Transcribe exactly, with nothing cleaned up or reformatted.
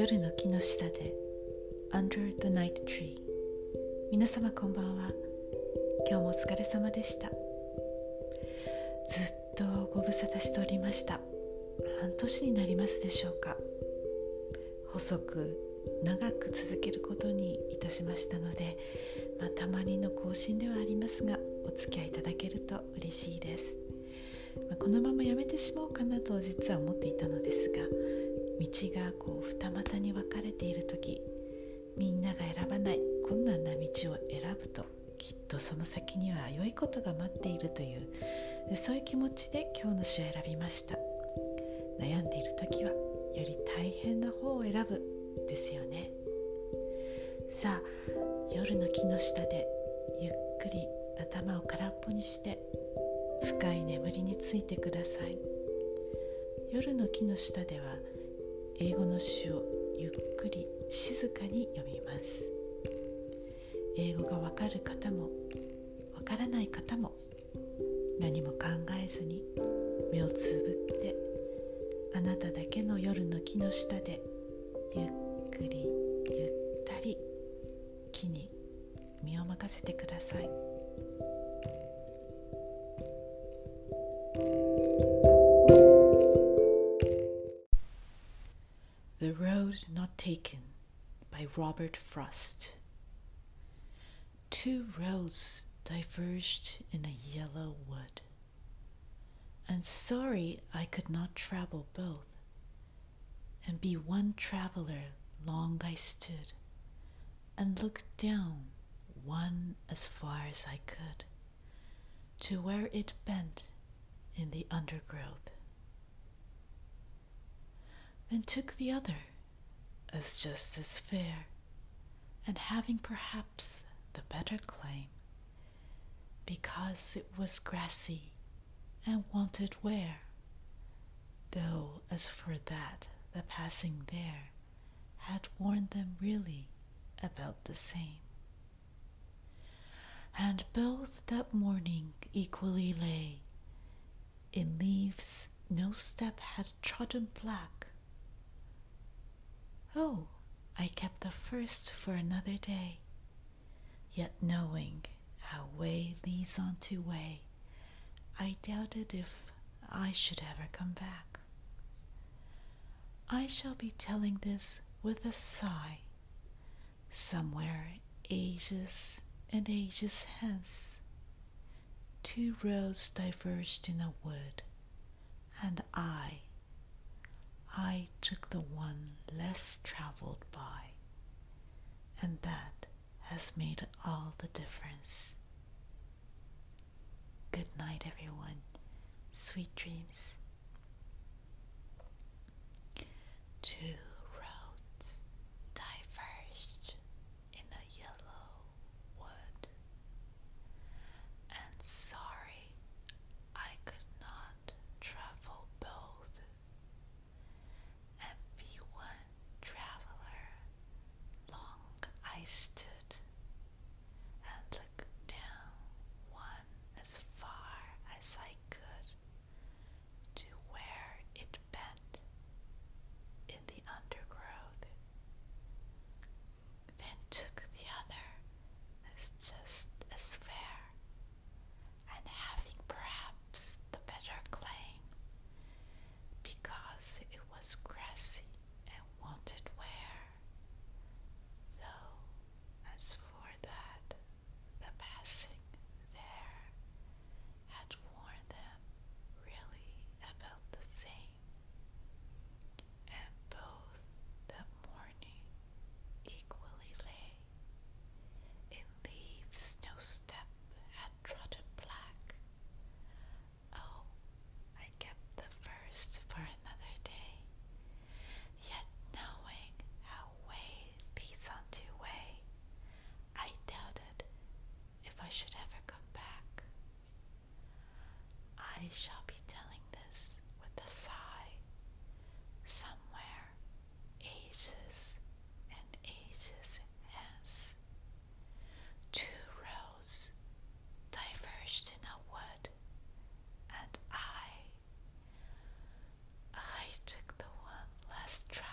夜の木の下で Under the Night Tree。 皆様こんばんは。今日もお疲れ様でした。ずっとご無沙汰しておりました。半年になりますでしょうか。細く長く続けることにいたしましたので、まあ、たまにの更新ではありますがお付き合いいただけると嬉しいです。まあ、このままやめてしまおうかなと実は思っていたのですが、道がこう二股に分かれているとき、みんなが選ばない困難な道を選ぶと、きっとその先には良いことが待っているという、そういう気持ちで今日の詩を選びました。悩んでいるときはより大変な方を選ぶですよね。さあ、夜の木の下でゆっくり頭を空っぽにして深い眠りについてください。夜の木の下では英語の詩をゆっくり静かに読みます。英語がわかる方もわからない方も何も考えずに目をつぶって、あなただけの夜の木の下でゆっくりゆったり木に身を任せてください。The Road Not Taken by Robert Frost. Two roads diverged in a yellow wood, and sorry I could not travel both, and be one traveler long I stood, and looked down one as far as I could, to where it bent in the undergrowth.Then took the other as just as fair, and having perhaps the better claim, because it was grassy and wanted wear, though as for that the passing there had warned them really about the same. And both that morning equally lay, in leaves no step had trodden black,Oh, I kept the first for another day, yet knowing how way leads on to way, I doubted if I should ever come back. I shall be telling this with a sigh, somewhere ages and ages hence. Two roads diverged in a wood, and I...I took the one less traveled by, and that has made all the difference. Good night, everyone. Sweet dreams. Two roads diverged in a yellow wood, and sorry I could not travel both.Stood and looked down one as far as I could to where it bent in the undergrowth. Then took the other as just as fair, and having perhaps the better claim, because it was grassy and wanted wear.I shall be telling this with a sigh, somewhere ages and ages hence. Two roads diverged in a wood, and I, I took the one less traveled